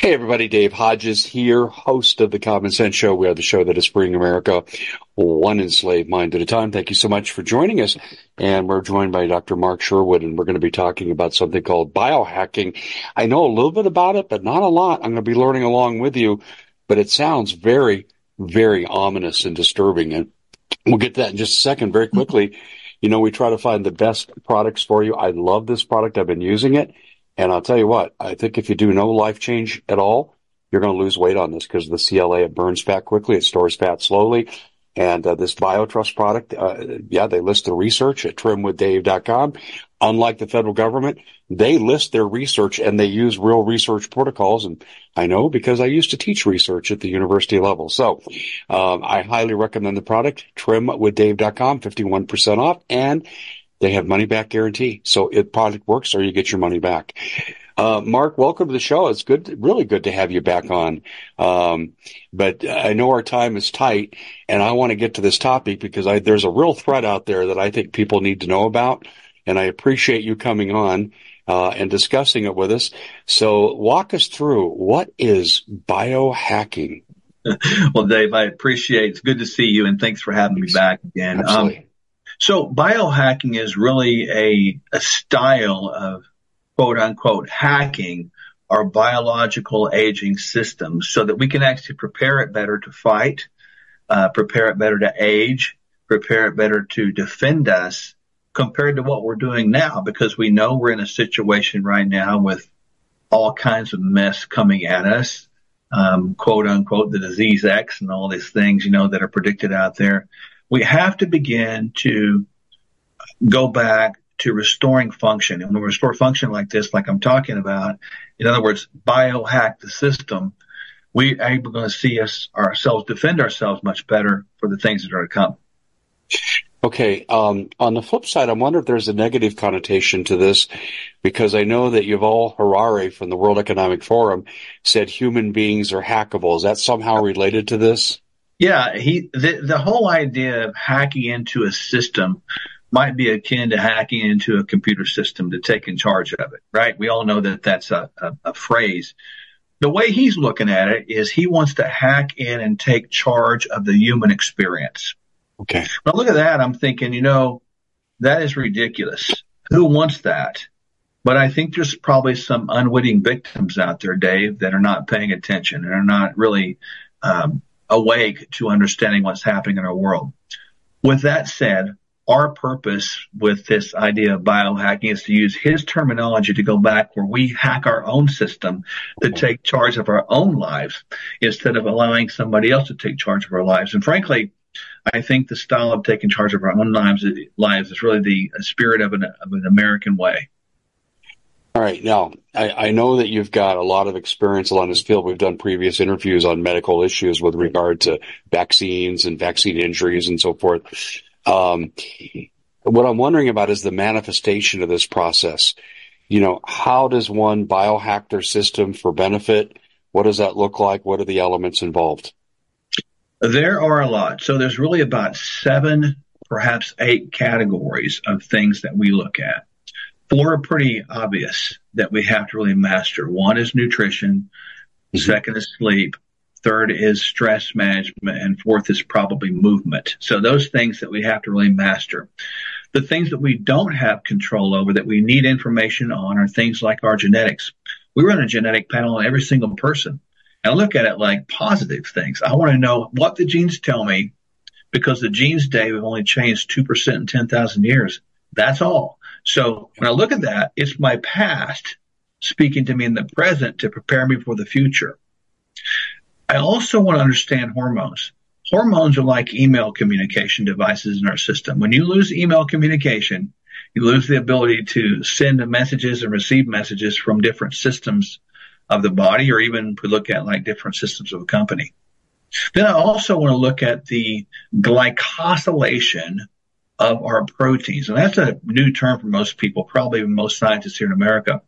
Hey everybody, Dave Hodges here, host of The Common Sense Show. We are the show that is freeing America one enslaved mind at a time. Thank you so much for joining us. And we're joined by Dr. Mark Sherwood, and we're going to be talking about something called biohacking. I know a little bit about it, but not a lot. I'm going to be learning along with you, but it sounds very, very ominous and disturbing. And we'll get to that in just a second. Very quickly, you know, we try to find the best products for you. I love this product. I've been using it. And I'll tell you what, I think if you do no life change at all, you're going to lose weight on this, because the CLA, it burns fat quickly, it stores fat slowly. And this BioTrust product, they list the research at trimwithdave.com. Unlike the federal government, they list their research and they use real research protocols. And I know, because I used to teach research at the university level. So I highly recommend the product, trimwithdave.com, 51% off. And they have money-back guarantee, so if product works, or you get your money back. Mark, welcome to the show. It's good, really good to have you back on. But I know our time is tight, and I want to get to this topic because there's a real threat out there that I think people need to know about, and I appreciate you coming on and discussing it with us. So walk us through, what is biohacking? Well, Dave, I appreciate it. It's good to see you, and thanks for having me back again. Absolutely. So biohacking is really a style of, quote unquote, hacking our biological aging system so that we can actually prepare it better to fight, prepare it better to age, prepare it better to defend us compared to what we're doing now, because we know we're in a situation right now with all kinds of mess coming at us, quote unquote, the disease X and all these things, you know, that are predicted out there. We have to begin to go back to restoring function. And when we restore function like this, like I'm talking about, in other words, biohack the system, we are going to see ourselves defend ourselves much better for the things that are to come. Okay. On the flip side, I wonder if there's a negative connotation to this, because I know that Yuval Harari from the World Economic Forum said human beings are hackable. Is that somehow related to this? Yeah, the whole idea of hacking into a system might be akin to hacking into a computer system to taking charge of it, right? We all know that that's a phrase. The way he's looking at it is he wants to hack in and take charge of the human experience. Okay. But look at that. I'm thinking, you know, that is ridiculous. Who wants that? But I think there's probably some unwitting victims out there, Dave, that are not paying attention and are not really awake to understanding what's happening in our world. With that said, our purpose with this idea of biohacking is to use his terminology to go back where we hack our own system to take charge of our own lives instead of allowing somebody else to take charge of our lives. And frankly, I think the style of taking charge of our own lives is really the spirit of an American way. All right. Now, I know that you've got a lot of experience along this field. We've done previous interviews on medical issues with regard to vaccines and vaccine injuries and so forth. What I'm wondering about is the manifestation of this process. You know, how does one biohack their system for benefit? What does that look like? What are the elements involved? There are a lot. So there's really about 7, perhaps 8 categories of things that we look at. 4 are pretty obvious that we have to really master. 1 is nutrition, mm-hmm. 2nd is sleep, 3rd is stress management, and 4th is probably movement. So those things that we have to really master. The things that we don't have control over that we need information on are things like our genetics. We run a genetic panel on every single person. And I look at it like positive things. I want to know what the genes tell me, because the genes, Dave, have only changed 2% in 10,000 years. That's all. So when I look at that, it's my past speaking to me in the present to prepare me for the future. I also want to understand hormones. Hormones are like email communication devices in our system. When you lose email communication, you lose the ability to send messages and receive messages from different systems of the body, or even we look at like different systems of a company. Then I also want to look at the glycosylation of our proteins. And that's a new term for most people, probably even most scientists here in America.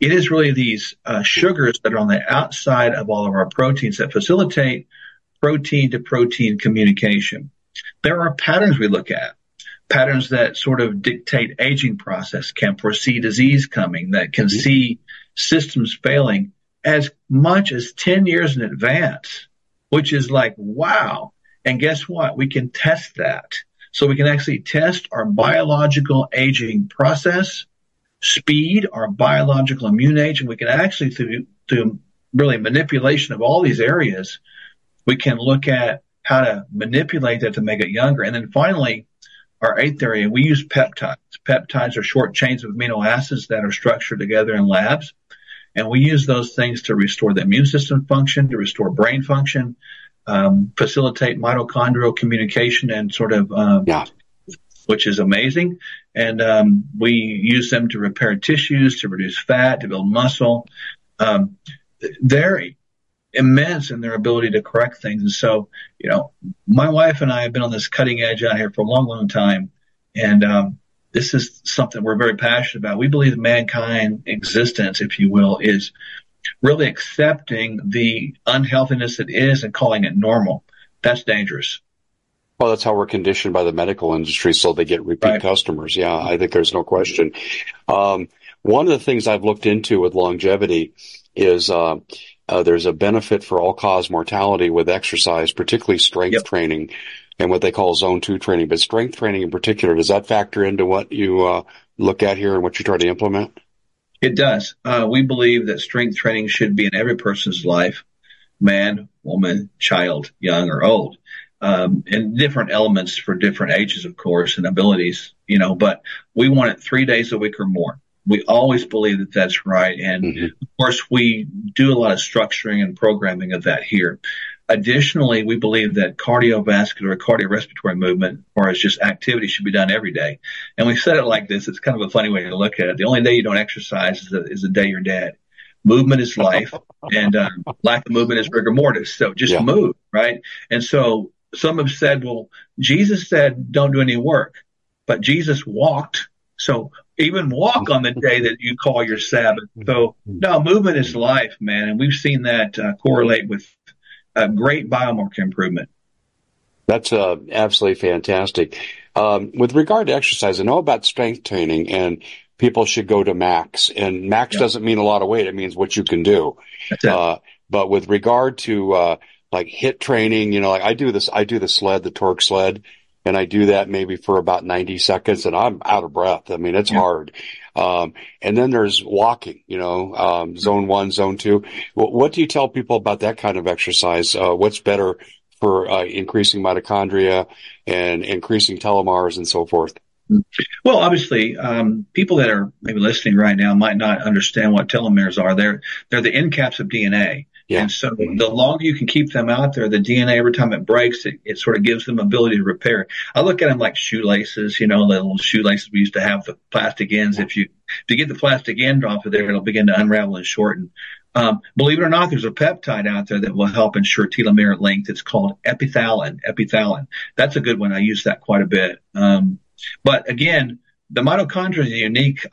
It is really these sugars that are on the outside of all of our proteins that facilitate protein-to-protein communication. There are patterns we look at, patterns that sort of dictate aging process, can foresee disease coming, that can see systems failing as much as 10 years in advance, which is like, wow. And guess what? We can test that. So we can actually test our biological aging process, speed, our biological immune age, and we can actually, through really manipulation of all these areas, we can look at how to manipulate that to make it younger. And then finally, our eighth area, we use peptides. Peptides are short chains of amino acids that are structured together in labs. And we use those things to restore the immune system function, to restore brain function, facilitate mitochondrial communication and sort of, which is amazing. And we use them to repair tissues, to reduce fat, to build muscle. They're immense in their ability to correct things. And so, you know, my wife and I have been on this cutting edge out here for a long, long time. And this is something we're very passionate about. We believe mankind's existence, if you will, is really accepting the unhealthiness it is and calling it normal. That's dangerous. Well, that's how we're conditioned by the medical industry, so they get repeat customers. Yeah, I think there's no question. One of the things I've looked into with longevity is there's a benefit for all-cause mortality with exercise, particularly strength training and what they call zone 2 training. But strength training in particular, does that factor into what you look at here and what you try to implement? It does. We believe that strength training should be in every person's life, man, woman, child, young or old, and different elements for different ages, of course, and abilities, you know, but we want it 3 days a week or more. We always believe that that's right. And of course, we do a lot of structuring and programming of that here. Additionally, we believe that cardiovascular, cardiorespiratory movement, or as just activity, should be done every day. And we said it like this. It's kind of a funny way to look at it. The only day you don't exercise is the day you're dead. Movement is life, and lack of movement is rigor mortis. So just move, right? And so some have said, well, Jesus said don't do any work, but Jesus walked. So even walk on the day that you call your Sabbath. So no, movement is life, man. And we've seen that correlate with a great biomarker improvement. That's absolutely fantastic. With regard to exercise, I know about strength training, and people should go to max. And max doesn't mean a lot of weight. It means what you can do. That's it. But with regard to like HIIT training, you know, like I do the sled, the torque sled, and I do that maybe for about 90 seconds, and I'm out of breath. I mean, it's hard. And then there's walking, you know, zone 1, zone 2. What do you tell people about that kind of exercise? What's better for increasing mitochondria and increasing telomeres and so forth? Well, obviously, people that are maybe listening right now might not understand what telomeres are. They're the end caps of DNA. Yeah. And so the longer you can keep them out there, the DNA, every time it breaks, it sort of gives them ability to repair. I look at them like shoelaces, you know, the little shoelaces we used to have, the plastic ends. If you get the plastic end off of there, it'll begin to unravel and shorten. Believe it or not, there's a peptide out there that will help ensure telomere length. It's called epithalon. That's a good one. I use that quite a bit. But again, the mitochondria is a unique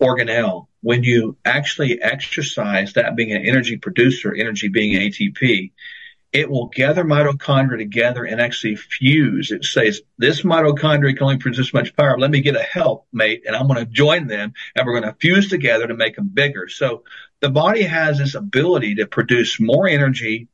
organelle. When you actually exercise, that being an energy producer, energy being ATP, it will gather mitochondria together and actually fuse. It says, this mitochondria can only produce this much power. Let me get a helpmate, and I'm going to join them, and we're going to fuse together to make them bigger. So the body has this ability to produce more energy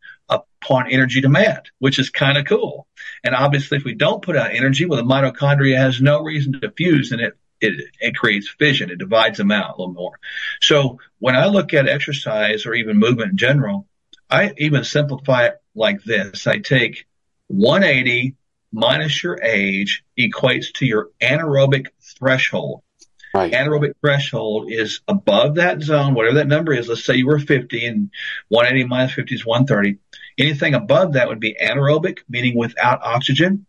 upon energy demand, which is kind of cool. And obviously, if we don't put out energy, well, the mitochondria has no reason to fuse, and it creates fission. It divides them out a little more. So when I look at exercise or even movement in general, I even simplify it like this. I take 180 minus your age equates to your anaerobic threshold. Right. Anaerobic threshold is above that zone, whatever that number is. Let's say you were 50 and 180 minus 50 is 130. Anything above that would be anaerobic, meaning without oxygen.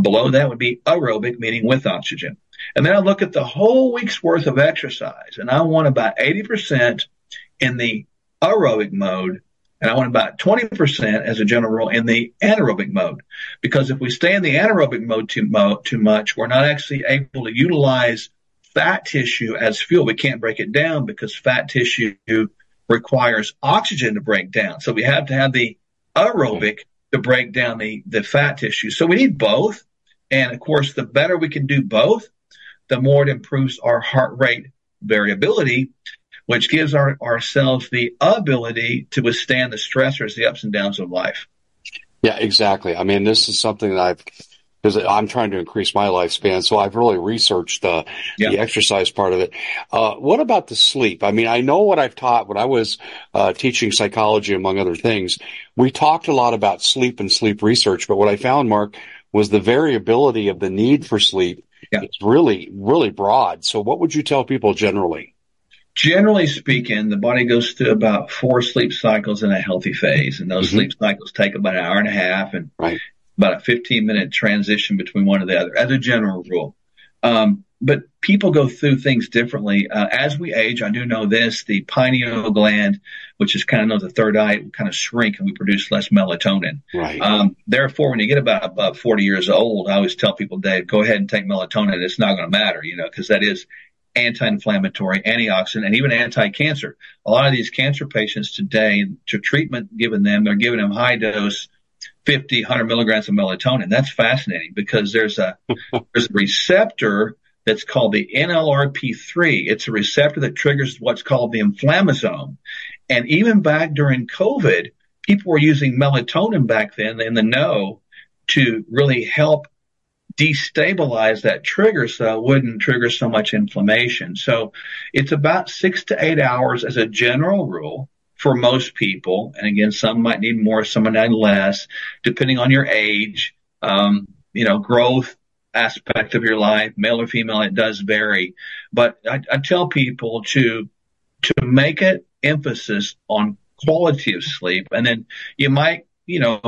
Below that would be aerobic, meaning with oxygen. And then I look at the whole week's worth of exercise, and I want about 80% in the aerobic mode, and I want about 20% as a general rule in the anaerobic mode. Because if we stay in the anaerobic mode too much, we're not actually able to utilize fat tissue as fuel. We can't break it down because fat tissue requires oxygen to break down. So we have to have the aerobic to break down the fat tissue. So we need both. And, of course, the better we can do both, the more it improves our heart rate variability, which gives ourselves the ability to withstand the stressors, the ups and downs of life. Yeah, exactly. I mean, this is something that because I'm trying to increase my lifespan, so I've really researched the exercise part of it. What about the sleep? I mean, I know what I've taught when I was teaching psychology, among other things. We talked a lot about sleep and sleep research, but what I found, Mark, was the variability of the need for sleep. Yeah. It's really, really broad. So what would you tell people generally? Generally speaking, the body goes through about 4 sleep cycles in a healthy phase, and those sleep cycles take about an hour and a half and about a 15-minute transition between one or the other, as a general rule. But people go through things differently. As we age, I do know this, the pineal gland, which is kind of known as the third eye, will kind of shrink and we produce less melatonin. Right. Therefore, when you get about above 40 years old, I always tell people, Dave, go ahead and take melatonin. It's not going to matter, because that is anti-inflammatory, antioxidant, and even anti-cancer. A lot of these cancer patients today, to treatment given them, they're giving them high dose 50, 100 milligrams of melatonin. That's fascinating because there's a receptor that's called the NLRP3. It's a receptor that triggers what's called the inflammasome. And even back during COVID, people were using melatonin back then in the know to really help destabilize that trigger so it wouldn't trigger so much inflammation. So it's about 6 to 8 hours as a general rule for most people. And again, some might need more, some might need less, depending on your age, growth aspect of your life, male or female, it does vary. But I tell people to make an emphasis on quality of sleep. And then you might,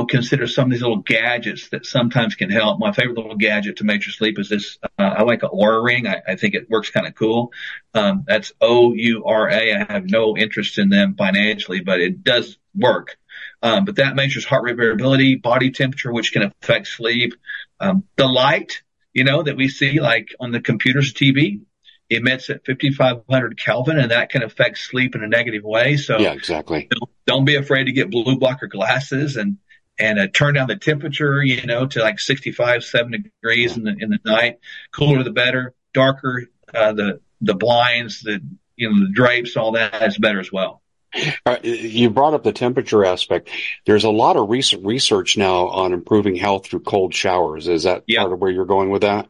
consider some of these little gadgets that sometimes can help. My favorite little gadget to make your sleep is this. I like an Oura ring. I think it works kind of cool. That's Oura. I have no interest in them financially, but it does work. But that measures heart rate variability, body temperature, which can affect sleep. The light, that we see like on the computer's TV emits at 5,500 Kelvin, and that can affect sleep in a negative way. So yeah, exactly. Don't be afraid to get blue blocker glasses and turn down the temperature, to like 65, 70 degrees in the night. Cooler the better. Darker the blinds, the drapes, all that is better as well. You brought up the temperature aspect. There's a lot of recent research now on improving health through cold showers. Is that part of where you're going with that?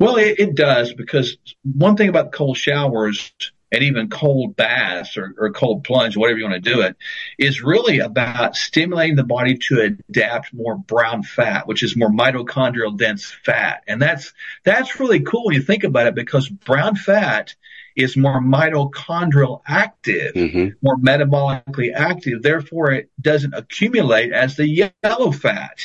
Well, it does, because one thing about cold showers and even cold baths or cold plunge, whatever you want to do it, is really about stimulating the body to adapt more brown fat, which is more mitochondrial dense fat. And that's really cool when you think about it, because brown fat is more mitochondrial active, more metabolically active. Therefore, it doesn't accumulate as the yellow fat.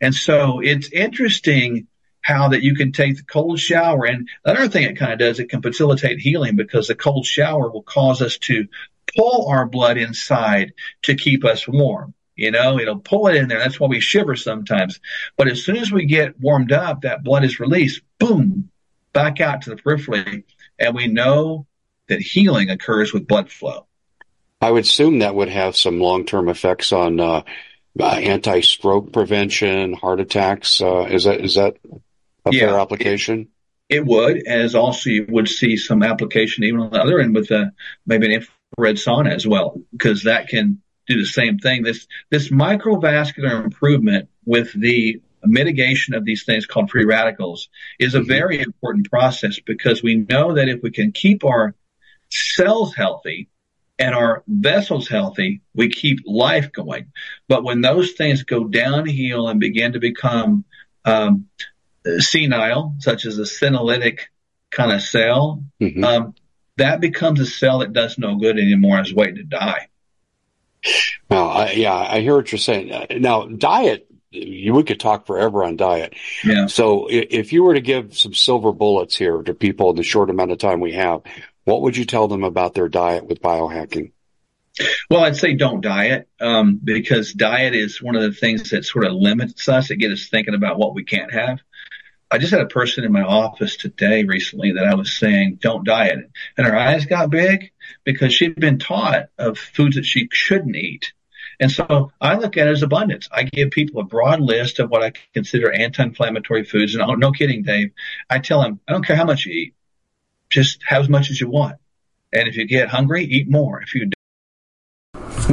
And so it's interesting how that you can take the cold shower. And another thing it kind of does, it can facilitate healing, because the cold shower will cause us to pull our blood inside to keep us warm. It'll pull it in there. That's why we shiver sometimes. But as soon as we get warmed up, that blood is released, boom, back out to the periphery. And we know that healing occurs with blood flow. I would assume that would have some long-term effects on anti-stroke prevention, heart attacks. Is that a fair application? It would, as also you would see some application even on the other end with maybe an infrared sauna as well, because that can do the same thing. This microvascular improvement with the mitigation of these things called free radicals is a very important process, because we know that if we can keep our cells healthy and our vessels healthy, we keep life going. But when those things go downhill and begin to become senile, such as a senolytic kind of cell, that becomes a cell that does no good anymore and is waiting to die. Well, I hear what you're saying. Now, diet, we could talk forever on diet. Yeah. So if you were to give some silver bullets here to people in the short amount of time we have, what would you tell them about their diet with biohacking? Well, I'd say don't diet, because diet is one of the things that sort of limits us. It gets us thinking about what we can't have. I just had a person in my office today recently that I was saying, don't diet. And her eyes got big because she'd been taught of foods that she shouldn't eat. And so I look at it as abundance. I give people a broad list of what I consider anti-inflammatory foods. And no kidding, Dave. I tell them, I don't care how much you eat. Just have as much as you want. And if you get hungry, eat more. If you do.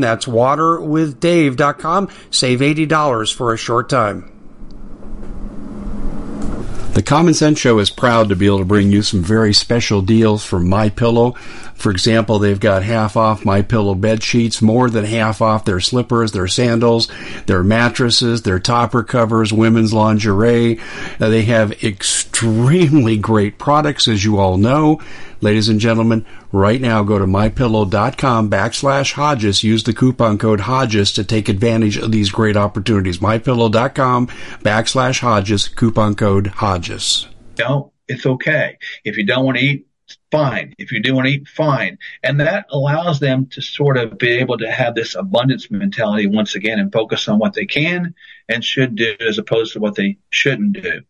That's waterwithdave.com. Save $80 for a short time. The Common Sense Show is proud to be able to bring you some very special deals from MyPillow. For example, they've got half off MyPillow bed sheets, more than half off their slippers, their sandals, their mattresses, their topper covers, women's lingerie. They have extremely great products, as you all know. Ladies and gentlemen, right now go to mypillow.com/Hodges. Use the coupon code Hodges to take advantage of these great opportunities. mypillow.com/Hodges, coupon code Hodges. No, it's okay. If you don't want to eat, fine. If you do want to eat, fine. And that allows them to sort of be able to have this abundance mentality once again and focus on what they can and should do as opposed to what they shouldn't do.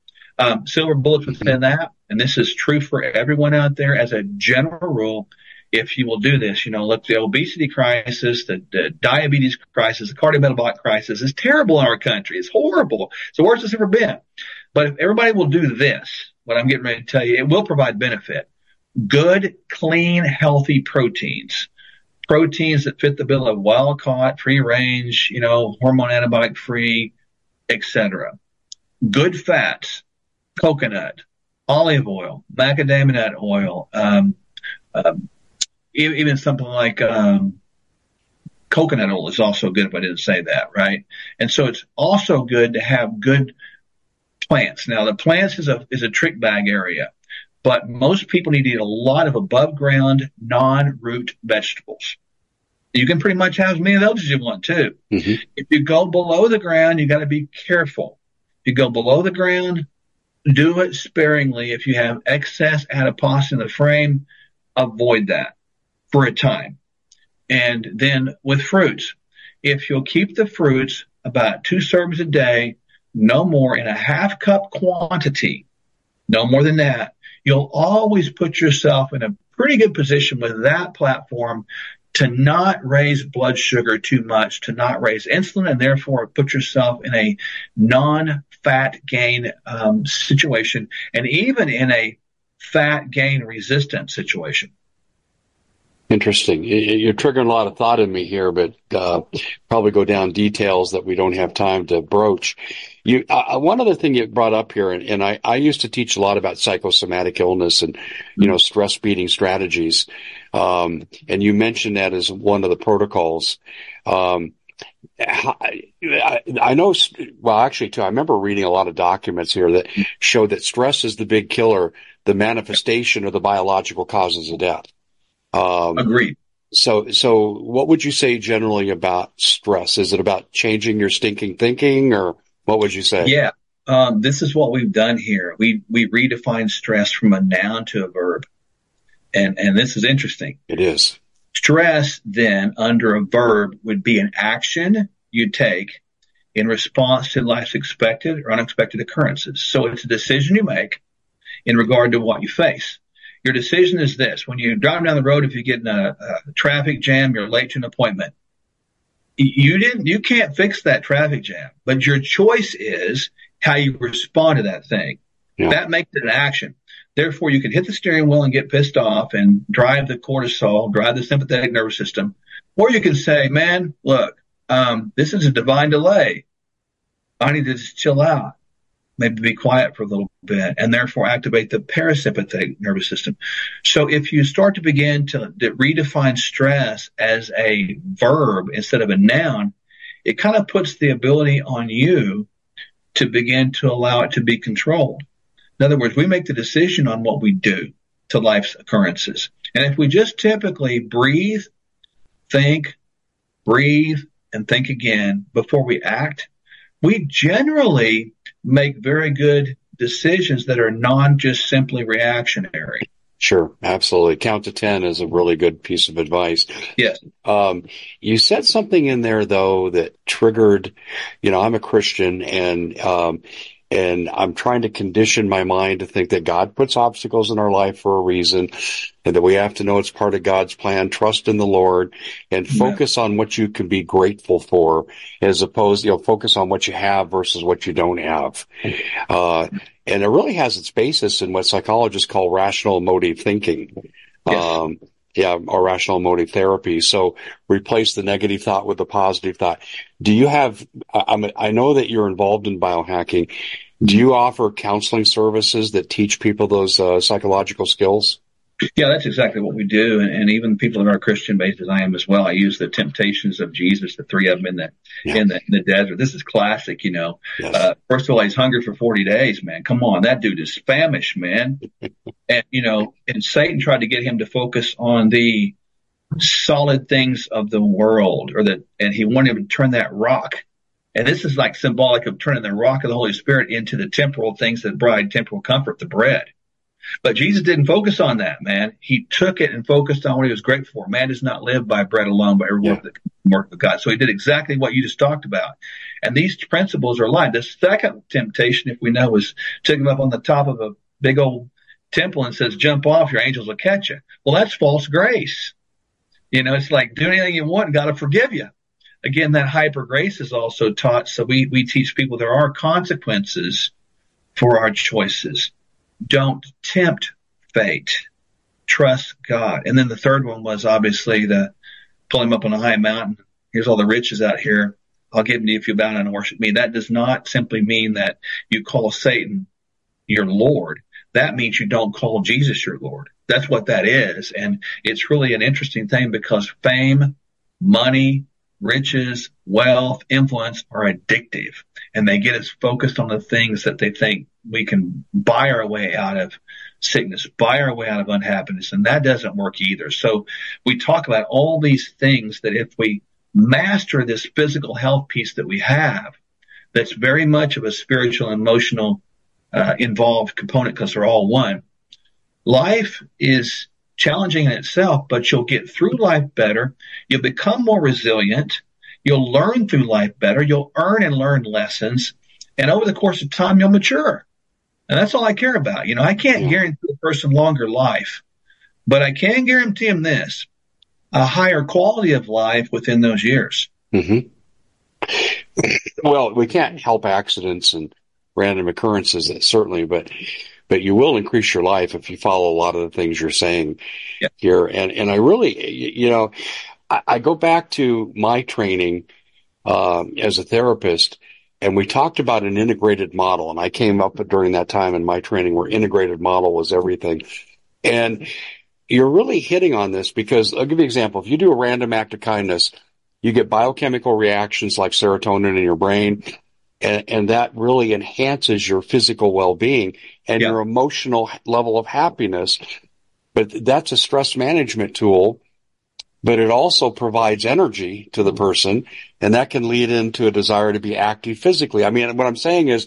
Silver bullets within that, and this is true for everyone out there as a general rule, if you will do this, you know, look, the obesity crisis, the diabetes crisis, the cardiometabolic crisis is terrible in our country. It's horrible. It's the worst it's ever been. But if everybody will do this, what I'm getting ready to tell you, it will provide benefit. Good, clean, healthy proteins. proteins that fit the bill of wild caught, free range, you know, hormone antibiotic free, etc. Good fats, coconut, olive oil, macadamia nut oil, even something like coconut oil is also good, if I didn't say that, right? And so it's also good to have good plants. Now, the plants is a trick bag area, but most people need to eat a lot of above-ground, non-root vegetables. You can pretty much have as many of those as you want, too. Mm-hmm. If you go below the ground, you got to be careful. If you go below the ground, do it sparingly. If you have excess adipose in the frame, avoid that for a time. And then with fruits, if you'll keep the fruits about 2 servings a day, no more, in a half cup quantity, no more than that, you'll always put yourself in a pretty good position with that platform to not raise blood sugar too much, to not raise insulin, and therefore put yourself in a non-fat gain situation, and even in a fat gain resistant situation. Interesting. You're triggering a lot of thought in me here, but probably go down details that we don't have time to broach. You, one other thing you brought up here, and I used to teach a lot about psychosomatic illness and, you know, stress beating strategies, and you mentioned that as one of the protocols. I know, well, actually, too, I remember reading a lot of documents here that showed that stress is the big killer, the manifestation of the biological causes of death. Agreed. So what would you say generally about stress? Is it about changing your stinking thinking, or what would you say? Yeah. This is what we've done here. We redefine stress from a noun to a verb. And this is interesting. It is. Stress then under a verb would be an action you take in response to life's expected or unexpected occurrences. So it's a decision you make in regard to what you face. Your decision is this: when you drive down the road, if you get in a traffic jam, you're late to an appointment. You can't fix that traffic jam, but your choice is how you respond to that thing. Yeah. That makes it an action. Therefore, you can hit the steering wheel and get pissed off and drive the cortisol, drive the sympathetic nervous system. Or you can say, man, look, this is a divine delay. I need to just chill out. Maybe be quiet for a little bit, and therefore activate the parasympathetic nervous system. So if you start to begin to redefine stress as a verb instead of a noun, it kind of puts the ability on you to begin to allow it to be controlled. In other words, we make the decision on what we do to life's occurrences. And if we just typically breathe, and think again before we act, we generally make very good decisions that are non just simply reactionary. Sure, absolutely. Count to 10 is a really good piece of advice. Yes. You said something in there, though, that triggered, you know, I'm a Christian, and I'm trying to condition my mind to think that God puts obstacles in our life for a reason, and that we have to know it's part of God's plan, trust in the Lord, and focus on what you can be grateful for, as opposed, you know, focus on what you have versus what you don't have. And it really has its basis in what psychologists call rational emotive thinking. Yes. Or rational emotive therapy. So replace the negative thought with the positive thought. Do you have, I know that you're involved in biohacking. Do you offer counseling services that teach people those psychological skills? Yeah, that's exactly what we do. And even people that are Christian based as I am as well, I use the temptations of Jesus, the 3 of them in the desert. This is classic, you know. Yes. First of all, he's hungry for 40 days, man. Come on. That dude is famished, man. And, you know, and Satan tried to get him to focus on the solid things of the world, and he wanted him to turn that rock. And this is like symbolic of turning the rock of the Holy Spirit into the temporal things that provide temporal comfort, the bread. But Jesus didn't focus on that, man. He took it and focused on what he was grateful for. Man does not live by bread alone, but every work of God. So he did exactly what you just talked about. And these principles are aligned. The second temptation, if we know, is to him up on the top of a big old temple and says, jump off, your angels will catch you. Well, that's false grace. You know, it's like, do anything you want and God will forgive you. Again, that hyper grace is also taught. So we teach people there are consequences for our choices. Don't tempt fate. Trust God. And then the third one was obviously the climb up on a high mountain. Here's all the riches out here. I'll give them to you if you bow down and worship me. That does not simply mean that you call Satan your Lord. That means you don't call Jesus your Lord. That's what that is. And it's really an interesting thing because fame, money, riches, wealth, influence are addictive, and they get us focused on the things that they think we can buy our way out of sickness, buy our way out of unhappiness, and that doesn't work either. So we talk about all these things that if we master this physical health piece that we have, that's very much of a spiritual, emotional, involved component because they're all one. Life is challenging in itself, but you'll get through life better. You'll become more resilient. You'll learn through life better. You'll earn and learn lessons. And over the course of time, you'll mature. And that's all I care about. You know, I can't guarantee a person longer life, but I can guarantee him this, a higher quality of life within those years. Mm-hmm. Well, we can't help accidents and random occurrences, certainly, but you will increase your life if you follow a lot of the things you're saying here. And I really, you know, I go back to my training as a therapist, and we talked about an integrated model. And I came up during that time in my training where integrated model was everything. And you're really hitting on this because I'll give you an example. If you do a random act of kindness, you get biochemical reactions like serotonin in your brain. And that really enhances your physical well-being and your emotional level of happiness. But that's a stress management tool, but it also provides energy to the person, and that can lead into a desire to be active physically. I mean, what I'm saying is,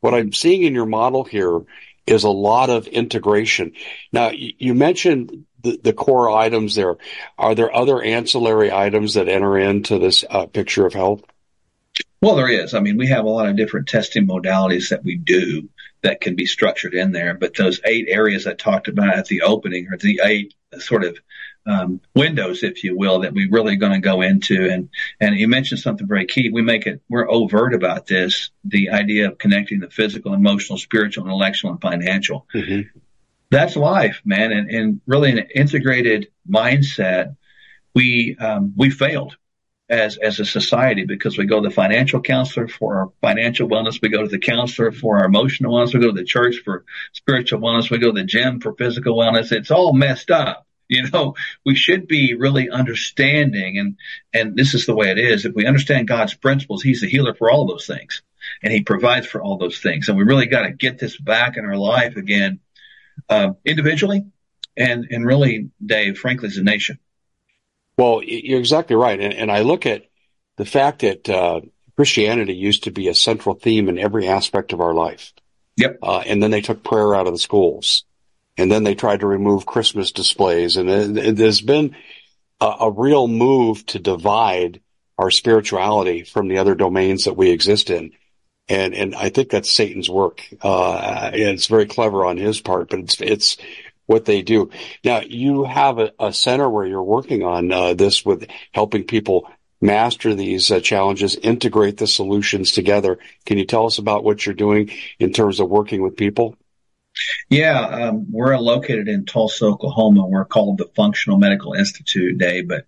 what I'm seeing in your model here is a lot of integration. Now, you mentioned the core items there. Are there other ancillary items that enter into this picture of health? Well, there is. I mean, we have a lot of different testing modalities that we do that can be structured in there. But those 8 areas I talked about at the opening are the 8 sort of windows, if you will, that we're really going to go into. And you mentioned something very key. We're overt about this, the idea of connecting the physical, emotional, spiritual, intellectual, and financial. Mm-hmm. That's life, man. And really an integrated mindset, we failed as a society, because we go to the financial counselor for our financial wellness, we go to the counselor for our emotional wellness, we go to the church for spiritual wellness, we go to the gym for physical wellness. It's all messed up. You know, we should be really understanding, and this is the way it is. If we understand God's principles, he's the healer for all those things, and he provides for all those things. And we really got to get this back in our life again, individually, and really, Dave, frankly, as a nation. Well, you're exactly right. And I look at the fact that Christianity used to be a central theme in every aspect of our life. Yep. And then they took prayer out of the schools. And then they tried to remove Christmas displays. And there's been a real move to divide our spirituality from the other domains that we exist in. And I think that's Satan's work. And it's very clever on his part, but it's what they do. Now, you have a center where you're working on this with helping people master these challenges, integrate the solutions together. Can you tell us about what you're doing in terms of working with people? Yeah, we're located in Tulsa, Oklahoma. We're called the Functional Medical Institute, Dave, but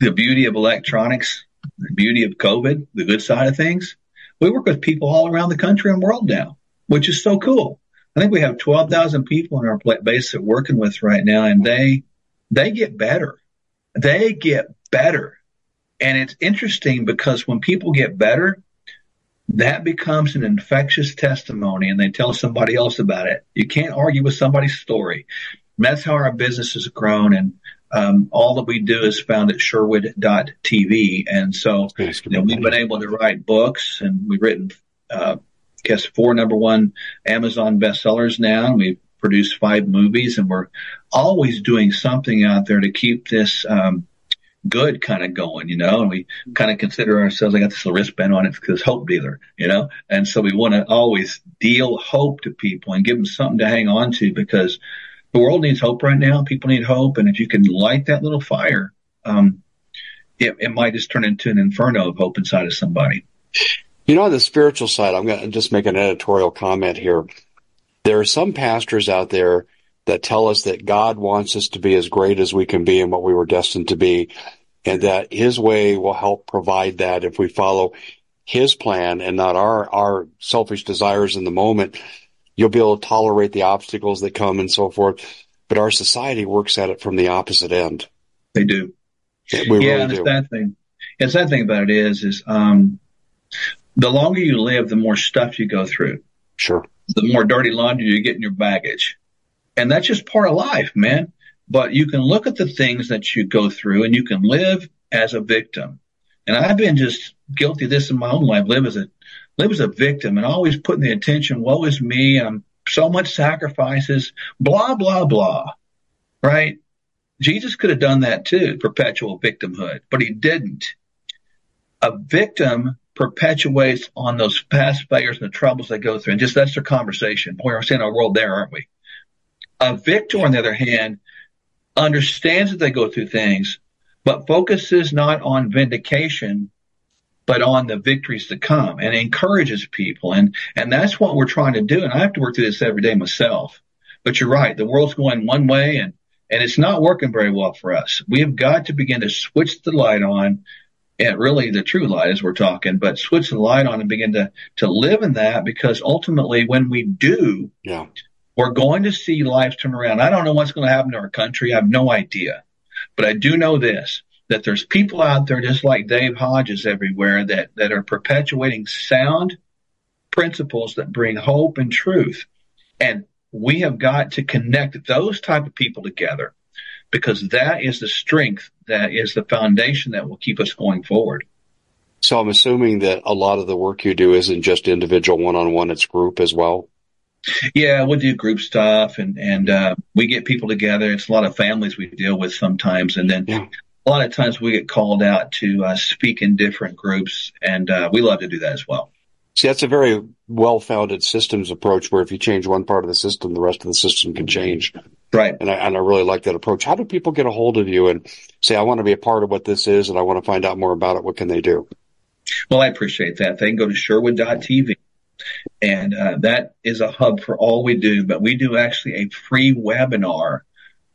the beauty of electronics, the beauty of COVID, the good side of things, we work with people all around the country and world now, which is so cool. I think we have 12,000 people in our base that we're working with right now, and they get better. They get better. And it's interesting because when people get better, that becomes an infectious testimony, and they tell somebody else about it. You can't argue with somebody's story. And that's how our business has grown, and all that we do is found at Sherwood.tv. And so we've been able to write books, and we've written I guess 4 #1 Amazon bestsellers now, and we've produced 5 movies, and we're always doing something out there to keep this good kind of going, you know. And we kind of consider ourselves, I got this little wristband on it because hope dealer, you know, and so we want to always deal hope to people and give them something to hang on to, because the world needs hope right now. People need hope, and if you can light that little fire, it might just turn into an inferno of hope inside of somebody. You know, on the spiritual side, I'm going to just make an editorial comment here. There are some pastors out there that tell us that God wants us to be as great as we can be and what we were destined to be. and that his way will help provide that if we follow his plan and not our selfish desires in the moment. You'll be able to tolerate the obstacles that come and so forth. But our society works at it from the opposite end. They do. We really do. The sad thing about it is the longer you live, the more stuff you go through. Sure. The more dirty laundry you get in your baggage. And that's just part of life, man. But you can look at the things that you go through and you can live as a victim. And I've been just guilty of this in my own life, live as a victim and always putting the attention, woe is me, I'm so much sacrifices, blah, blah, blah, right? Jesus could have done that too, perpetual victimhood, but he didn't. A victim perpetuates on those past failures and the troubles they go through. And just that's their conversation. Boy, we're seeing our world there, aren't we? A victor, on the other hand, understands that they go through things, but focuses not on vindication, but on the victories to come, and encourages people. And that's what we're trying to do. And I have to work through this every day myself. But you're right. The world's going one way, and it's not working very well for us. We have got to begin to switch the light on, and really the true light as we're talking, but switch the light on and begin to live in that, because ultimately when we do, we're going to see lives turn around. I don't know what's going to happen to our country. I have no idea. But I do know this, that there's people out there just like Dave Hodges everywhere that are perpetuating sound principles that bring hope and truth. And we have got to connect those type of people together, because that is the strength, that is the foundation that will keep us going forward. So I'm assuming that a lot of the work you do isn't just individual one-on-one, it's group as well? Yeah, we'll do group stuff, and we get people together. It's a lot of families we deal with sometimes, and then a lot of times we get called out to speak in different groups, and we love to do that as well. See, that's a very well-founded systems approach, where if you change one part of the system, the rest of the system can change. Right. And I really like that approach. How do people get a hold of you and say, I want to be a part of what this is, and I want to find out more about it? What can they do? Well, I appreciate that. They can go to Sherwood.tv, and that is a hub for all we do. But we do actually a free webinar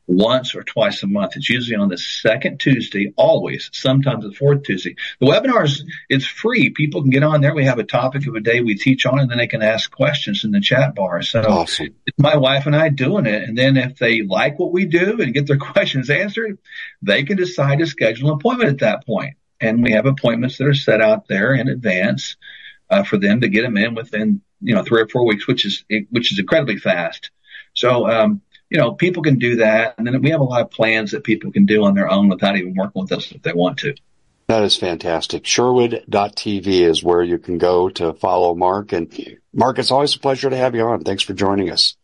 once or twice a month. It's usually on the second Tuesday, always, sometimes the fourth Tuesday. The webinar is free. People can get on there. We have a topic of a day we teach on, and then they can ask questions in the chat bar. So awesome. It's my wife and I doing it. And then if they like what we do and get their questions answered, they can decide to schedule an appointment at that point. And we have appointments that are set out there in advance for them to get them in within 3 or 4 weeks, which is incredibly fast. So, people can do that, and then we have a lot of plans that people can do on their own without even working with us if they want to. That is fantastic. Sherwood.tv is where you can go to follow Mark. And Mark, it's always a pleasure to have you on. Thanks for joining us.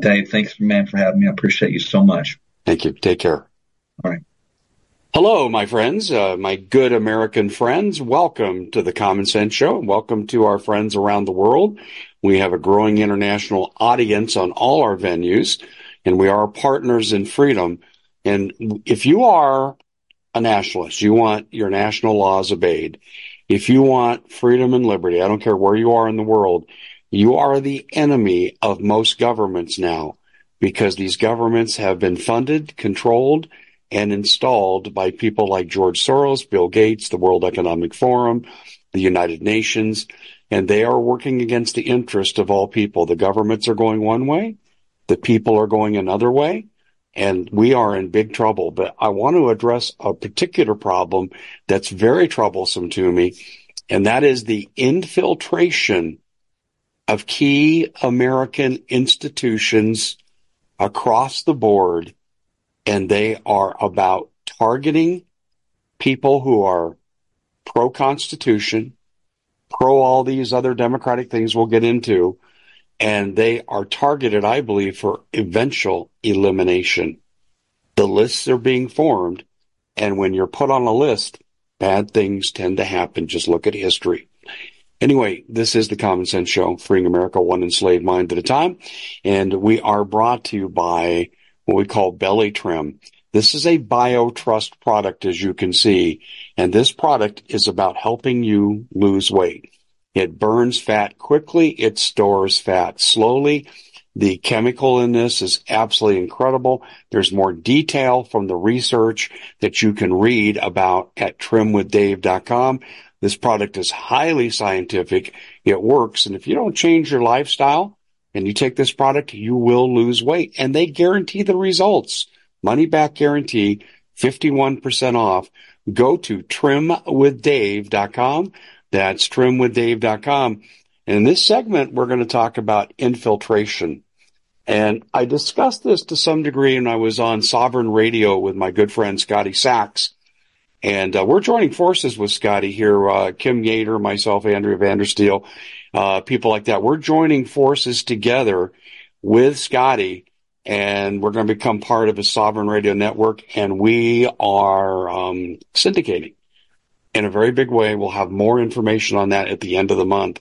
Dave, thanks, man, for having me. I appreciate you so much. Thank you. Take care. All right. Hello, my friends, my good American friends. Welcome to The Common Sense Show. Welcome to our friends around the world. We have a growing international audience on all our venues, and we are partners in freedom. And if you are a nationalist, you want your national laws obeyed. If you want freedom and liberty, I don't care where you are in the world, you are the enemy of most governments now, because these governments have been funded, controlled, and installed by people like George Soros, Bill Gates, the World Economic Forum, the United Nations, and they are working against the interest of all people. The governments are going one way. The people are going another way, and we are in big trouble. But I want to address a particular problem that's very troublesome to me, and that is the infiltration of key American institutions across the board, and they are about targeting people who are pro-Constitution, pro all these other democratic things we'll get into. And they are targeted, I believe, for eventual elimination. The lists are being formed, and when you're put on a list, bad things tend to happen. Just look at history. Anyway, this is The Common Sense Show, freeing America one enslaved mind at a time, and we are brought to you by what we call Belly Trim. This is a BioTrust product, as you can see, and this product is about helping you lose weight. It burns fat quickly. It stores fat slowly. The chemical in this is absolutely incredible. There's more detail from the research that you can read about at trimwithdave.com. This product is highly scientific. It works. And if you don't change your lifestyle and you take this product, you will lose weight. And they guarantee the results. Money back guarantee, 51% off. Go to trimwithdave.com. That's trimwithdave.com. And in this segment, we're going to talk about infiltration. And I discussed this to some degree when I was on Sovereign Radio with my good friend Scotty Sachs. And we're joining forces with Scotty here, Kim Yater, myself, Andrea VanderSteel, people like that. We're joining forces together with Scotty, and we're going to become part of a Sovereign Radio network, and we are syndicating in a very big way. We'll have more information on that at the end of the month.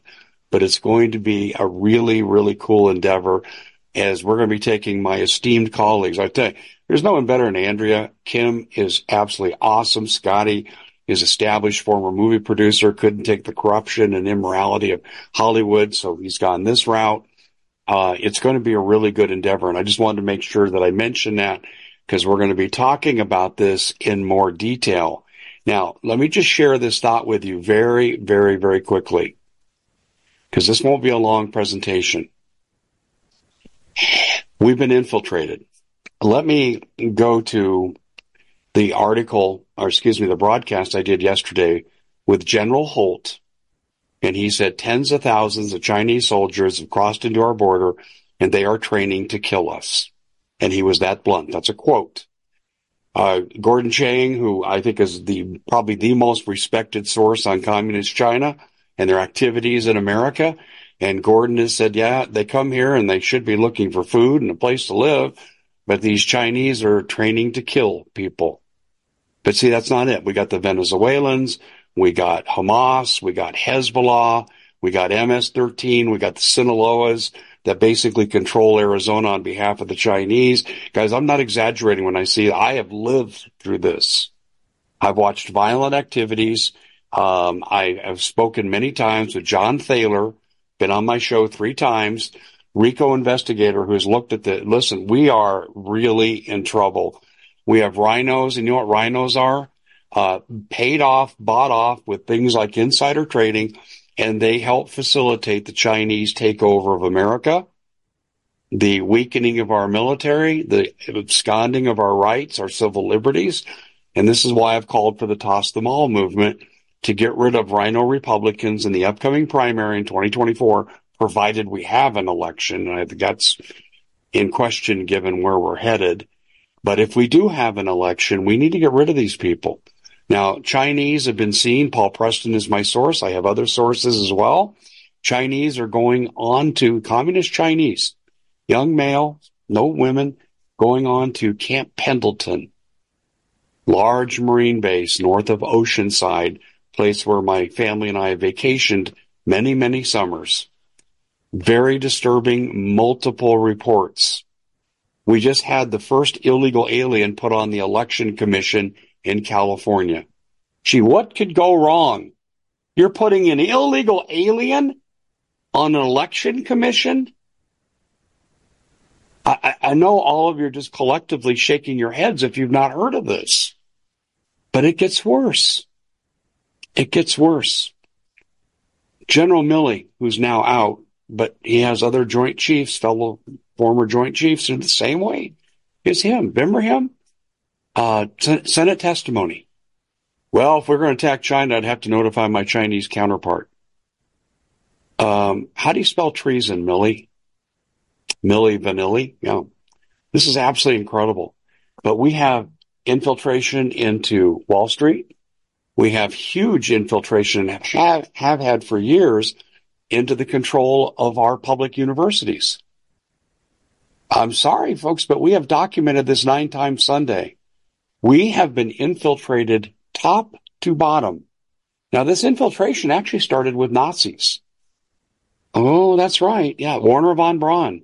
But it's going to be a really, really cool endeavor, as we're going to be taking my esteemed colleagues. I tell you, there's no one better than Andrea. Kim is absolutely awesome. Scotty is established former movie producer, couldn't take the corruption and immorality of Hollywood, so he's gone this route. It's going to be a really good endeavor, and I just wanted to make sure that I mentioned that, because we're going to be talking about this in more detail. Now, let me just share this thought with you very, very, very quickly, because this won't be a long presentation. We've been infiltrated. Let me go to the article, or excuse me, the broadcast I did yesterday with General Holt. And he said tens of thousands of Chinese soldiers have crossed into our border, and they are training to kill us. And he was that blunt. That's a quote. Gordon Chang, who I think is probably the most respected source on communist China and their activities in America. And Gordon has said, yeah, they come here and they should be looking for food and a place to live, but these Chinese are training to kill people. But see, that's not it. We got the Venezuelans, we got Hamas, we got Hezbollah, we got MS-13, we got the Sinaloas that basically control Arizona on behalf of the Chinese. Guys, I'm not exaggerating when I say I have lived through this. I've watched violent activities. I have spoken many times with John Thaler, been on my show 3 times, RICO investigator who's looked at the, listen, we are really in trouble. We have rhinos, and you know what rhinos are? Paid off, bought off with things like insider trading, and they help facilitate the Chinese takeover of America, the weakening of our military, the absconding of our rights, our civil liberties, and this is why I've called for the Toss Them All movement, to get rid of rhino Republicans in the upcoming primary in 2024, provided we have an election. And I think that's in question given where we're headed. But if we do have an election, we need to get rid of these people. Now, Chinese have been seen. Paul Preston is my source. I have other sources as well. Chinese are going on to, communist Chinese, young male, no women, going on to Camp Pendleton, large Marine base north of Oceanside, place where my family and I have vacationed many, many summers. Very disturbing, multiple reports. We just had the first illegal alien put on the election commission in California. Gee, what could go wrong? You're putting an illegal alien on an election commission? I know all of you are just collectively shaking your heads if you've not heard of this. But it gets worse. It gets worse. General Milley, who's now out, but he has other Joint Chiefs, fellow former Joint Chiefs, in the same way as him. Remember him? Senate testimony. Well, if we're going to attack China, I'd have to notify my Chinese counterpart. How do you spell treason, Milley? Milley Vanilli? Yeah. This is absolutely incredible. But we have infiltration into Wall Street. We have huge infiltration, and have had for years, into the control of our public universities. I'm sorry, folks, but we have documented this 9 times Sunday. We have been infiltrated top to bottom. Now, this infiltration actually started with Nazis. Oh, that's right. Yeah, Wernher von Braun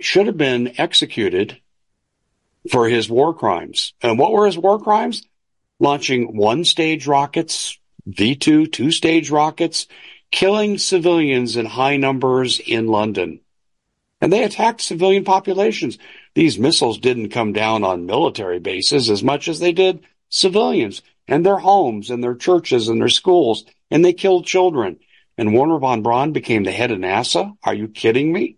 should have been executed for his war crimes. And what were his war crimes? Launching 1-stage rockets, V2, 2-stage rockets, killing civilians in high numbers in London. and they attacked civilian populations. These missiles didn't come down on military bases as much as they did civilians and their homes and their churches and their schools, and they killed children. And Wernher von Braun became the head of NASA. Are you kidding me?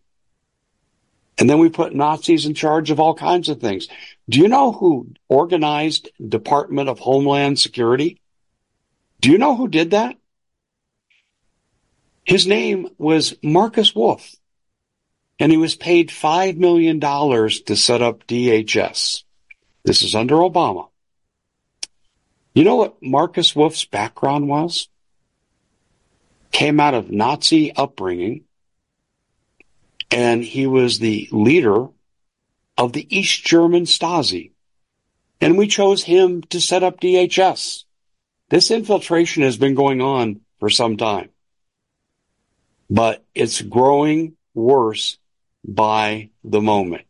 And then we put Nazis in charge of all kinds of things. Do you know who organized Department of Homeland Security? Do you know who did that? His name was Marcus Wolf, and he was paid $5 million to set up DHS. This is under Obama. You know what Marcus Wolf's background was? Came out of Nazi upbringing, and he was the leader of the East German Stasi. And we chose him to set up DHS. This infiltration has been going on for some time, but it's growing worse by the moment.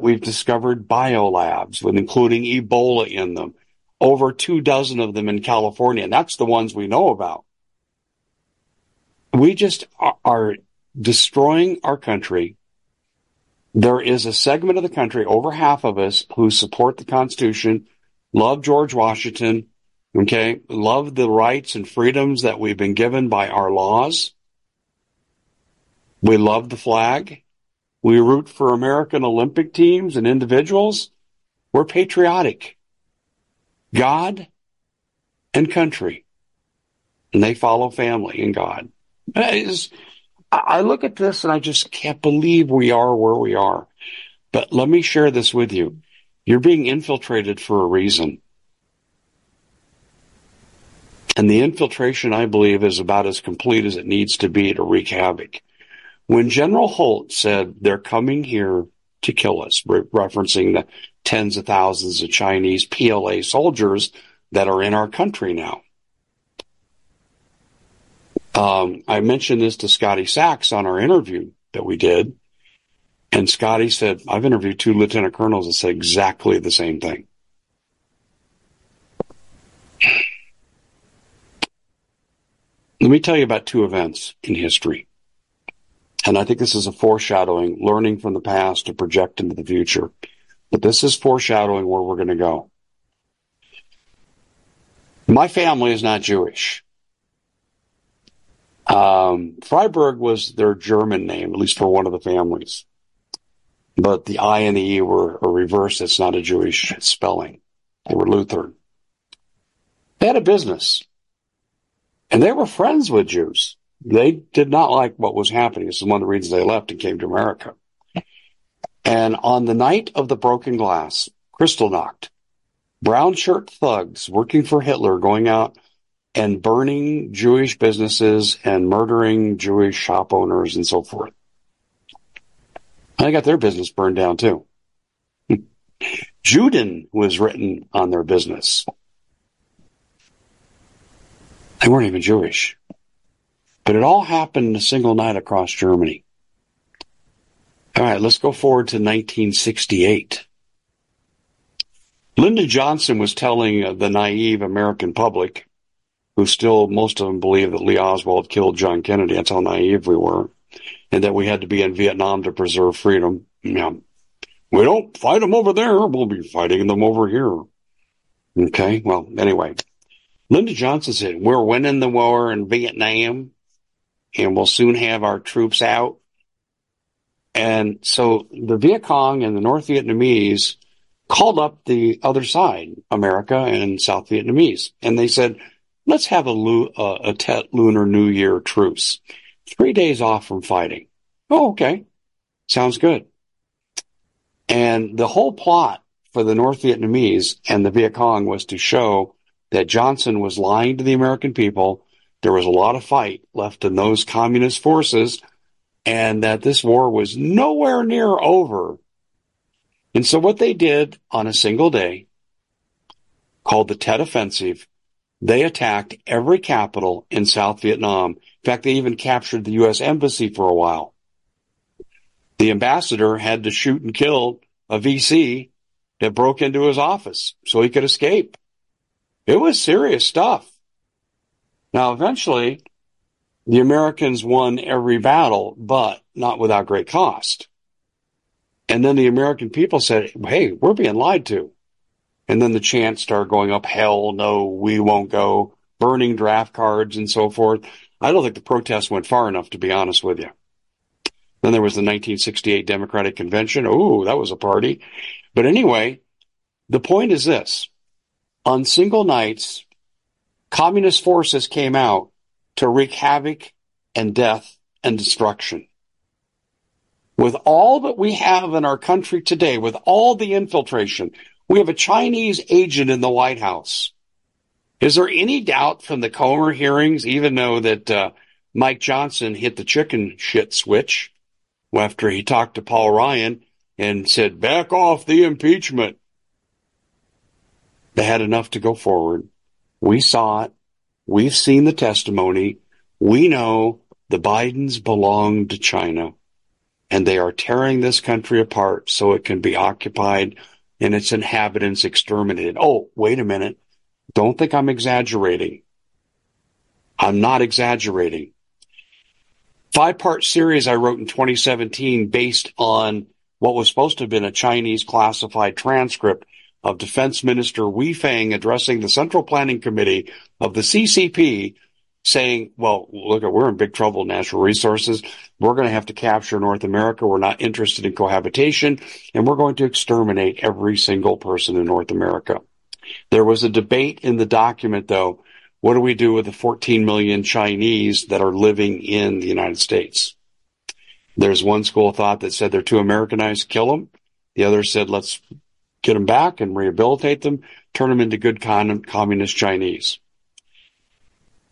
We've discovered biolabs, with including Ebola in them, over 24 of them in California, and that's the ones we know about. We just are destroying our country. There is a segment of the country, over half of us, who support the Constitution, love George Washington, okay, love the rights and freedoms that we've been given by our laws. We love the flag. We root for American Olympic teams and individuals. We're patriotic. God and country. And they follow family and God. I look at this and I just can't believe we are where we are. But let me share this with you. You're being infiltrated for a reason. And the infiltration, I believe, is about as complete as it needs to be to wreak havoc. When General Holt said they're coming here to kill us, referencing the tens of thousands of Chinese PLA soldiers that are in our country now. I mentioned this to Scotty Sachs on our interview that we did, and Scotty said, I've interviewed 2 lieutenant colonels that said exactly the same thing. Let me tell you about 2 events in history, and I think this is a foreshadowing, learning from the past to project into the future. But this is foreshadowing where we're going to go. My family is not Jewish. Freiberg was their German name, at least for one of the families. But the I and the E were reversed. It's not a Jewish spelling. They were Lutheran. They had a business. And they were friends with Jews. They did not like what was happening. This is one of the reasons they left and came to America. And on the night of the broken glass, Kristallnacht, brown shirt thugs working for Hitler going out and burning Jewish businesses and murdering Jewish shop owners and so forth. I got their business burned down too. Juden was written on their business. They weren't even Jewish. But it all happened in a single night across Germany. All right, let's go forward to 1968. Lyndon Johnson was telling the naive American public, who still, most of them believe that Lee Oswald killed John Kennedy. That's how naive we were. And that we had to be in Vietnam to preserve freedom. Yeah. We don't fight them over there. We'll be fighting them over here. Okay, well, anyway. Lyndon Johnson said, we're winning the war in Vietnam, and we'll soon have our troops out. And so the Viet Cong and the North Vietnamese called up the other side, America and South Vietnamese, and they said, let's have a Tet Lunar New Year truce. 3 days off from fighting. Oh, okay. Sounds good. And the whole plot for the North Vietnamese and the Viet Cong was to show that Johnson was lying to the American people. There was a lot of fight left in those communist forces, and that this war was nowhere near over. And so what they did on a single day, called the Tet Offensive, they attacked every capital in South Vietnam. In fact, they even captured the U.S. Embassy for a while. The ambassador had to shoot and kill a VC that broke into his office so he could escape. It was serious stuff. Now, eventually, The Americans won every battle, but not without great cost. And then the American people said, hey, we're being lied to. And then the chants started going up, hell no, we won't go, burning draft cards and so forth. I don't think the protests went far enough, to be honest with you. Then there was the 1968 Democratic Convention. Ooh, that was a party. But anyway, the point is this. On single nights, communist forces came out to wreak havoc and death and destruction. With all that we have in our country today, with all the infiltration, we have a Chinese agent in the White House. Is there any doubt from the Comer hearings, even though that Mike Johnson hit the chicken shit switch after he talked to Paul Ryan and said, back off the impeachment? They had enough to go forward. We saw it. We've seen the testimony. We know the Bidens belong to China. And they are tearing this country apart so it can be occupied and its inhabitants exterminated. Oh, wait a minute. Don't think I'm exaggerating. I'm not exaggerating. 5-part series I wrote in 2017 based on what was supposed to have been a Chinese classified transcript of Defense Minister Wei Fang addressing the Central Planning Committee of the CCP, saying, well, look, we're in big trouble with natural resources. We're going to have to capture North America. We're not interested in cohabitation, and we're going to exterminate every single person in North America. There was a debate in the document, though. What do we do with the 14 million Chinese that are living in the United States? There's one school of thought that said they're too Americanized, kill them. The other said, let's get them back and rehabilitate them, turn them into good communist Chinese.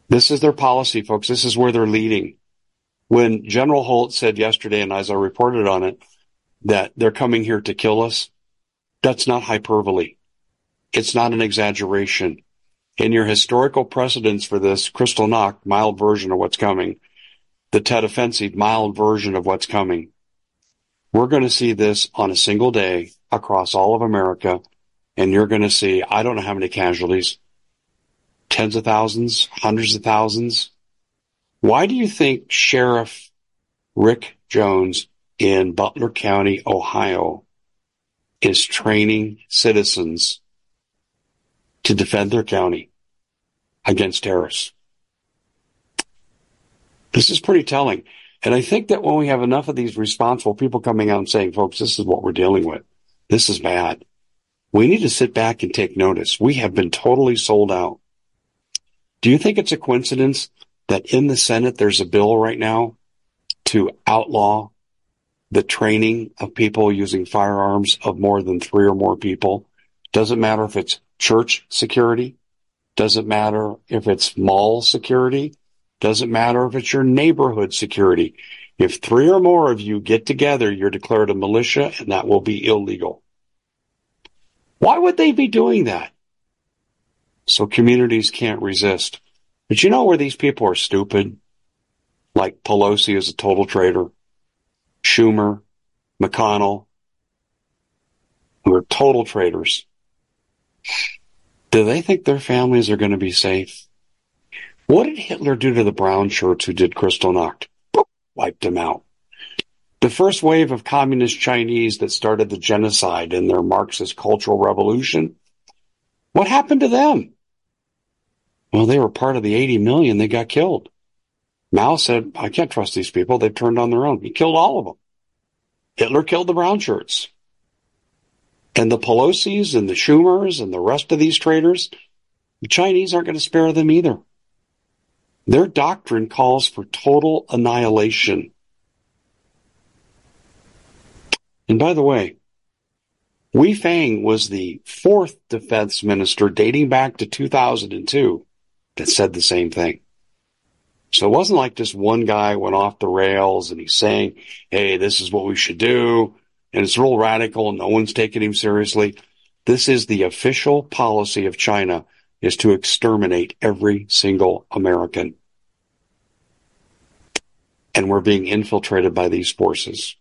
This is their policy, folks. This is where they're leading. When General Holt said yesterday, and as I reported on it, that they're coming here to kill us, that's not hyperbole. It's not an exaggeration. In your historical precedents for this, Kristallnacht, mild version of what's coming, the Tet Offensive, mild version of what's coming, we're going to see this on a single day across all of America, and you're going to see, I don't know how many casualties, tens of thousands, hundreds of thousands. Why do you think Sheriff Rick Jones in Butler County, Ohio, is training citizens to defend their county against terrorists? This is pretty telling. And I think that when we have enough of these responsible people coming out and saying, folks, this is what we're dealing with, this is bad, we need to sit back and take notice. We have been totally sold out. Do you think it's a coincidence that in the Senate there's a bill right now to outlaw the training of people using firearms of more than 3 or more people? Doesn't matter if it's church security. Doesn't matter if it's mall security. Doesn't matter if it's your neighborhood security. If 3 or more of you get together, you're declared a militia, and that will be illegal. Why would they be doing that? So communities can't resist. But you know where these people are stupid? Like Pelosi is a total traitor. Schumer, McConnell, who are total traitors. Do they think their families are going to be safe? What did Hitler do to the brown shirts who did Kristallnacht? Boop, wiped them out. The first wave of communist Chinese that started the genocide in their Marxist cultural revolution, what happened to them? Well, they were part of the 80 million. They got killed. Mao said, I can't trust these people. They've turned on their own. He killed all of them. Hitler killed the brown shirts. And the Pelosi's and the Schumers and the rest of these traitors, the Chinese aren't going to spare them either. Their doctrine calls for total annihilation. And by the way, Wei Fang was the 4th defense minister dating back to 2002 that said the same thing. So it wasn't like just one guy went off the rails and he's saying, hey, this is what we should do, and it's real radical and no one's taking him seriously. This is the official policy of China, is to exterminate every single American. And we're being infiltrated by these forces.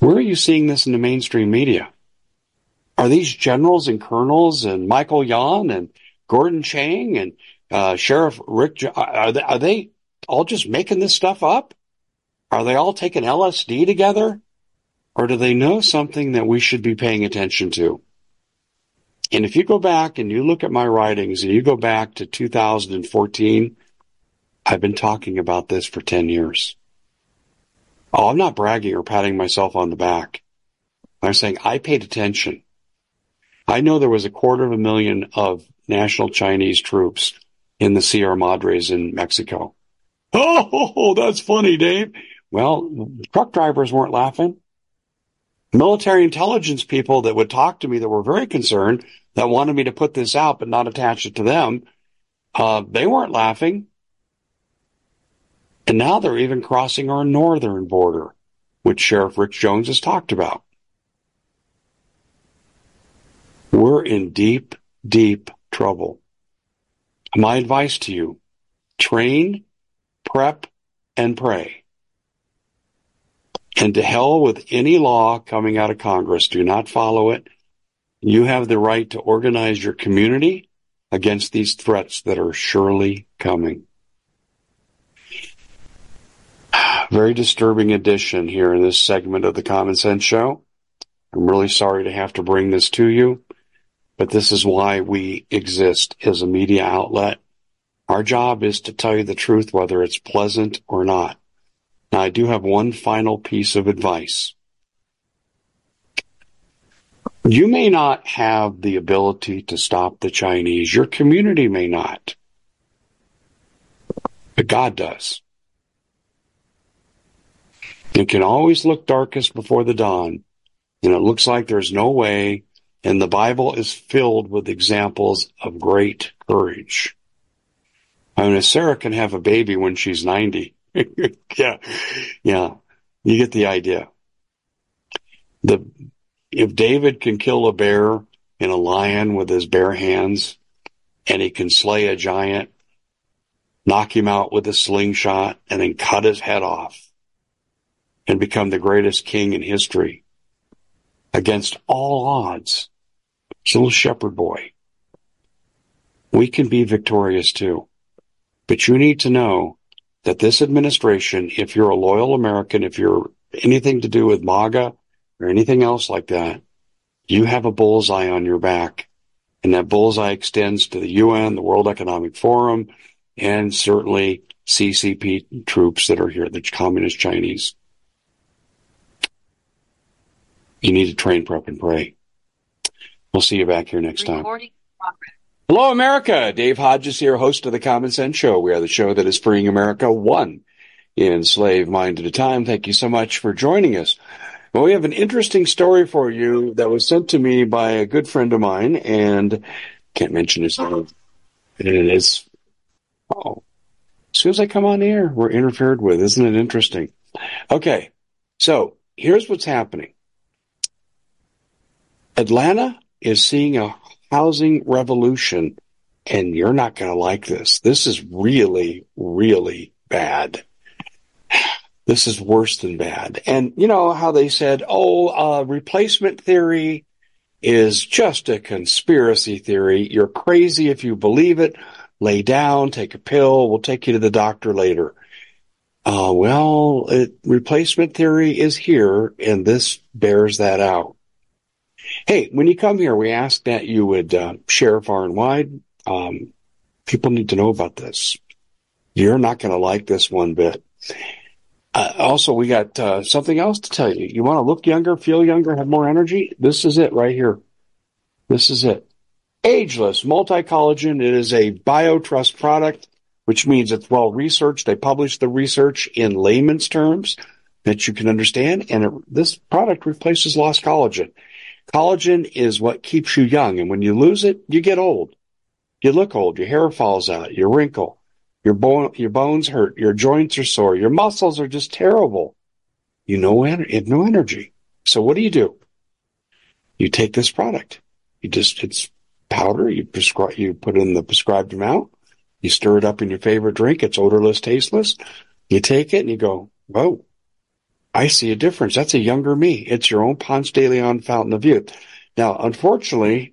Where are you seeing this in the mainstream media? Are these generals and colonels and Michael Yon and Gordon Chang and Sheriff Rick, are they all just making this stuff up? Are they all taking LSD together? Or do they know something that we should be paying attention to? And if you go back and you look at my writings and you go back to 2014, I've been talking about this for 10 years. Oh, I'm not bragging or patting myself on the back. I'm saying I paid attention. I know there was 250,000 of national Chinese troops in the Sierra Madres in Mexico. Oh, that's funny, Dave. Well, truck drivers weren't laughing. Military intelligence people that would talk to me that were very concerned, that wanted me to put this out but not attach it to them, they weren't laughing. And now they're even crossing our northern border, which Sheriff Rick Jones has talked about. We're in deep, deep trouble. My advice to you, train, prep, and pray. And to hell with any law coming out of Congress. Do not follow it. You have the right to organize your community against these threats that are surely coming. Very disturbing addition here in this segment of the Common Sense Show. I'm really sorry to have to bring this to you, but this is why we exist as a media outlet. Our job is to tell you the truth, whether it's pleasant or not. Now, I do have one final piece of advice. You may not have the ability to stop the Chinese. Your community may not. But God does. You can always look darkest before the dawn. And it looks like there's no way. And the Bible is filled with examples of great courage. I mean, if Sarah can have a baby when she's 90. Yeah, you get the idea. If David can kill a bear and a lion with his bare hands, and he can slay a giant, knock him out with a slingshot, and then cut his head off, and become the greatest king in history, against all odds, this little shepherd boy, we can be victorious too. But you need to know that this administration, if you're a loyal American, if you're anything to do with MAGA or anything else like that, you have a bullseye on your back. And that bullseye extends to the UN, the World Economic Forum, and certainly CCP troops that are here, the Communist Chinese. You need to train, prep, and pray. We'll see you back here next time. Hello, America. Dave Hodges here, host of The Common Sense Show. We are the show that is freeing America one enslaved mind at a time. Thank you so much for joining us. Well, we have an interesting story for you that was sent to me by a good friend of mine, and can't mention his name. And it is, as soon as I come on air, we're interfered with. Isn't it interesting? Okay, so here's what's happening. Atlanta is seeing a housing revolution, and you're not going to like this. This is really, really bad. This is worse than bad. And you know how they said, replacement theory is just a conspiracy theory. You're crazy if you believe it. Lay down, take a pill. We'll take you to the doctor later. Replacement theory is here, and this bears that out. Hey, when you come here, we ask that you would share far and wide. People need to know about this. You're not going to like this one bit. Also, we got something else to tell you. You want to look younger, feel younger, have more energy? This is it right here. This is it. Ageless Multi-Collagen. It is a BioTrust product, which means it's well-researched. They publish the research in layman's terms that you can understand, and this product replaces lost collagen. Collagen is what keeps you young, and when you lose it, you get old. You look old, your hair falls out, you wrinkle, your bones hurt, your joints are sore, your muscles are just terrible. You have no energy. So what do? You take this product. It's powder, you put in the prescribed amount, you stir it up in your favorite drink, it's odorless, tasteless. You take it and you go, whoa. I see a difference. That's a younger me. It's your own Ponce de Leon fountain of youth. Now, unfortunately,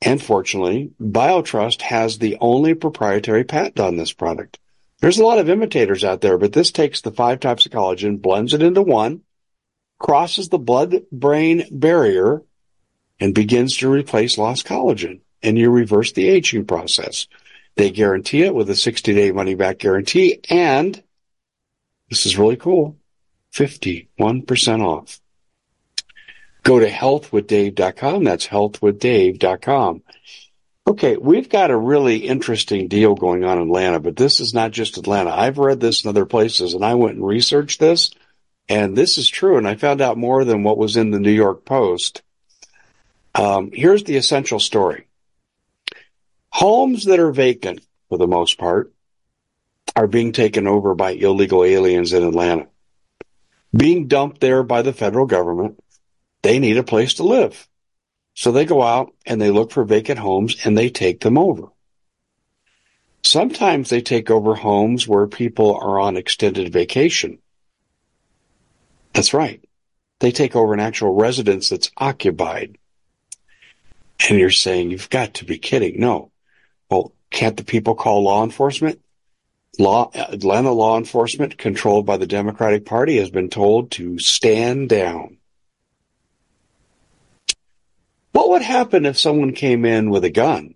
And fortunately, BioTrust has the only proprietary patent on this product. There's a lot of imitators out there, but this takes the 5 types of collagen, blends it into one, crosses the blood-brain barrier, and begins to replace lost collagen. And you reverse the aging process. They guarantee it with a 60-day money-back guarantee. And this is really cool, 51% off. Go to healthwithdave.com. That's healthwithdave.com. Okay, we've got a really interesting deal going on in Atlanta, but this is not just Atlanta. I've read this in other places, and I went and researched this, and this is true, and I found out more than what was in the New York Post. Here's the essential story. Homes that are vacant, for the most part, are being taken over by illegal aliens in Atlanta, being dumped there by the federal government. They need a place to live. So they go out and they look for vacant homes and they take them over. Sometimes they take over homes where people are on extended vacation. That's right. They take over an actual residence that's occupied. And you're saying, you've got to be kidding. No. Well, can't the people call law enforcement? Atlanta law enforcement, controlled by the Democratic Party, has been told to stand down. What would happen if someone came in with a gun?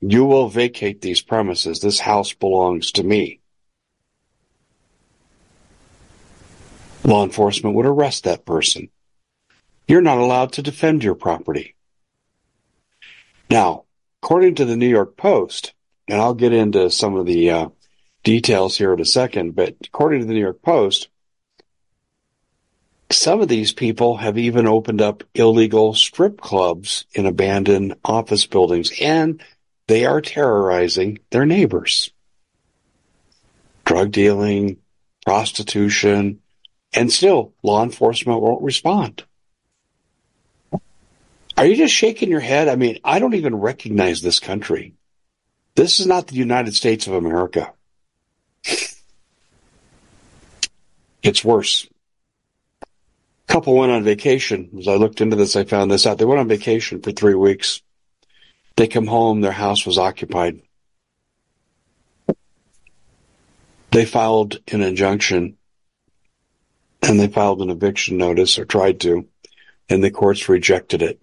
You will vacate these premises. This house belongs to me. Law enforcement would arrest that person. You're not allowed to defend your property. Now, according to the New York Post, and I'll get into some of the details here in a second, but according to the New York Post, some of these people have even opened up illegal strip clubs in abandoned office buildings, and they are terrorizing their neighbors. Drug dealing, prostitution, and still law enforcement won't respond. Are you just shaking your head? I mean, I don't even recognize this country. This is not the United States of America. It's worse. Couple went on vacation. As I looked into this, I found this out. They went on vacation for 3 weeks. They come home, their house was occupied. They filed an injunction, and they filed an eviction notice, or tried to, and the courts rejected it.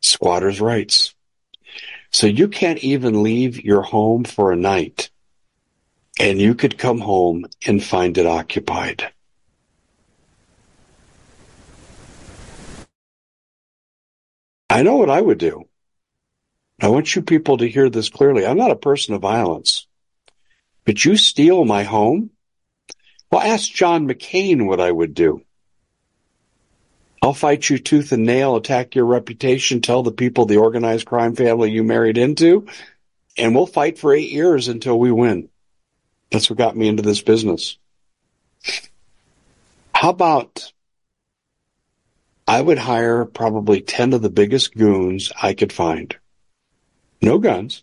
Squatters' rights. So you can't even leave your home for a night, and you could come home and find it occupied. I know what I would do. I want you people to hear this clearly. I'm not a person of violence. But you steal my home? Well, ask John McCain what I would do. I'll fight you tooth and nail, attack your reputation, tell the people the organized crime family you married into, and we'll fight for 8 years until we win. That's what got me into this business. How about... I would hire probably 10 of the biggest goons I could find. No guns.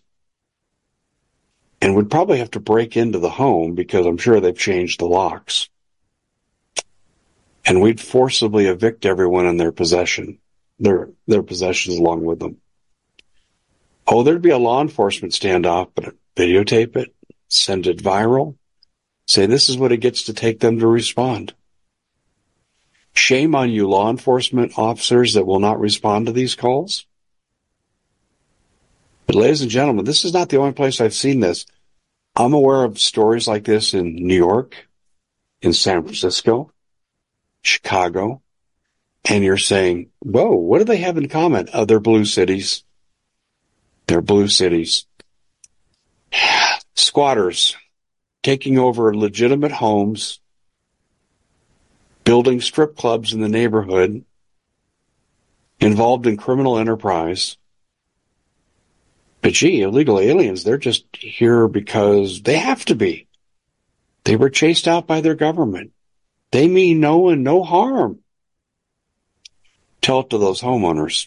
And would probably have to break into the home because I'm sure they've changed the locks. And we'd forcibly evict everyone in their possession, their possessions along with them. Oh, there'd be a law enforcement standoff, but I'd videotape it, send it viral, say this is what it gets to take them to respond. Shame on you, law enforcement officers that will not respond to these calls. But ladies and gentlemen, this is not the only place I've seen this. I'm aware of stories like this in New York, in San Francisco, Chicago, and you're saying, whoa, what do they have in common? Oh, they're blue cities. They're blue cities. Squatters taking over legitimate homes, building strip clubs in the neighborhood, involved in criminal enterprise. But gee, illegal aliens, they're just here because they have to be. They were chased out by their government. They mean no one, no harm. Tell it to those homeowners.